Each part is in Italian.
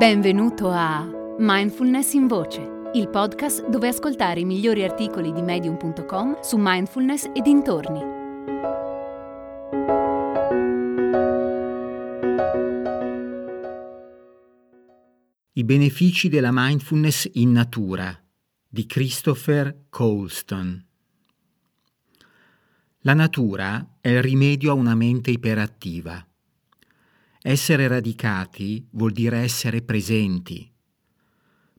Benvenuto a Mindfulness in Voce, il podcast dove ascoltare i migliori articoli di Medium.com su mindfulness e dintorni. I benefici della mindfulness in natura di Kristopher Coulston. La natura è il rimedio a una mente iperattiva. Essere radicati vuol dire essere presenti.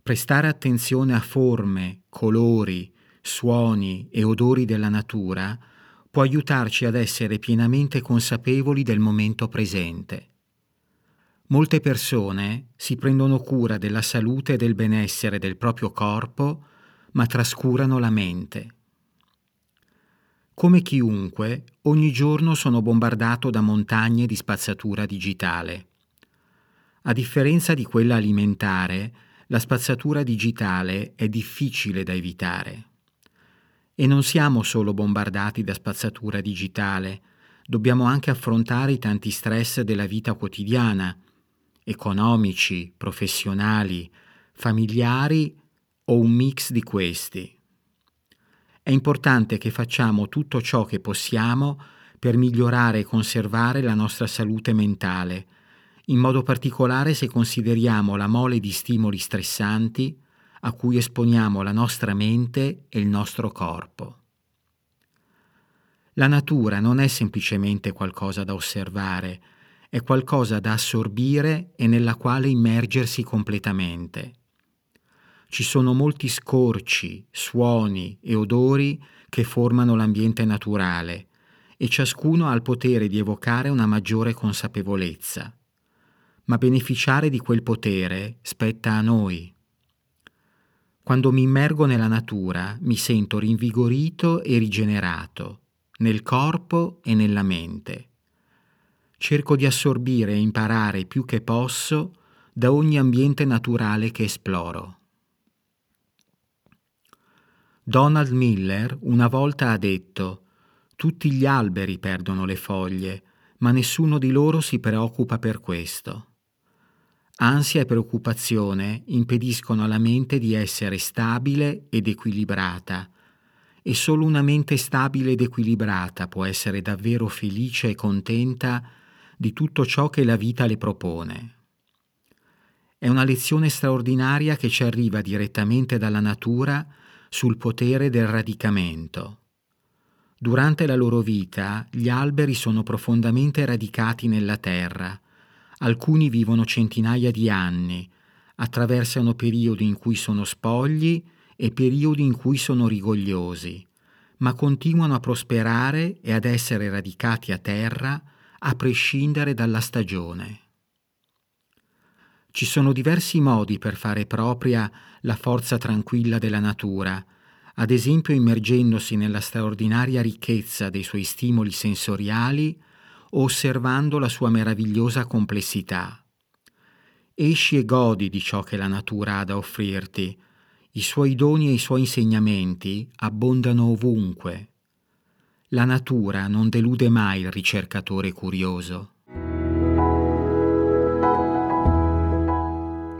Prestare attenzione a forme, colori, suoni e odori della natura può aiutarci ad essere pienamente consapevoli del momento presente. Molte persone si prendono cura della salute e del benessere del proprio corpo, ma trascurano la mente. Come chiunque, ogni giorno sono bombardato da montagne di spazzatura digitale. A differenza di quella alimentare, la spazzatura digitale è difficile da evitare. E non siamo solo bombardati da spazzatura digitale, dobbiamo anche affrontare i tanti stress della vita quotidiana, economici, professionali, familiari o un mix di questi. È importante che facciamo tutto ciò che possiamo per migliorare e conservare la nostra salute mentale, in modo particolare se consideriamo la mole di stimoli stressanti a cui esponiamo la nostra mente e il nostro corpo. La natura non è semplicemente qualcosa da osservare, è qualcosa da assorbire e nella quale immergersi completamente. Ci sono molti scorci, suoni e odori che formano l'ambiente naturale e ciascuno ha il potere di evocare una maggiore consapevolezza. Ma beneficiare di quel potere spetta a noi. Quando mi immergo nella natura mi sento rinvigorito e rigenerato, nel corpo e nella mente. Cerco di assorbire e imparare più che posso da ogni ambiente naturale che esploro. Donald Miller una volta ha detto: «Tutti gli alberi perdono le foglie, ma nessuno di loro si preoccupa per questo». Ansia e preoccupazione impediscono alla mente di essere stabile ed equilibrata, e solo una mente stabile ed equilibrata può essere davvero felice e contenta di tutto ciò che la vita le propone. È una lezione straordinaria che ci arriva direttamente dalla natura sul potere del radicamento. Durante la loro vita gli alberi sono profondamente radicati nella terra, alcuni vivono centinaia di anni, attraversano periodi in cui sono spogli e periodi in cui sono rigogliosi, ma continuano a prosperare e ad essere radicati a terra a prescindere dalla stagione. Ci sono diversi modi per fare propria la forza tranquilla della natura, ad esempio immergendosi nella straordinaria ricchezza dei suoi stimoli sensoriali o osservando la sua meravigliosa complessità. Esci e godi di ciò che la natura ha da offrirti. I suoi doni e i suoi insegnamenti abbondano ovunque. La natura non delude mai il ricercatore curioso.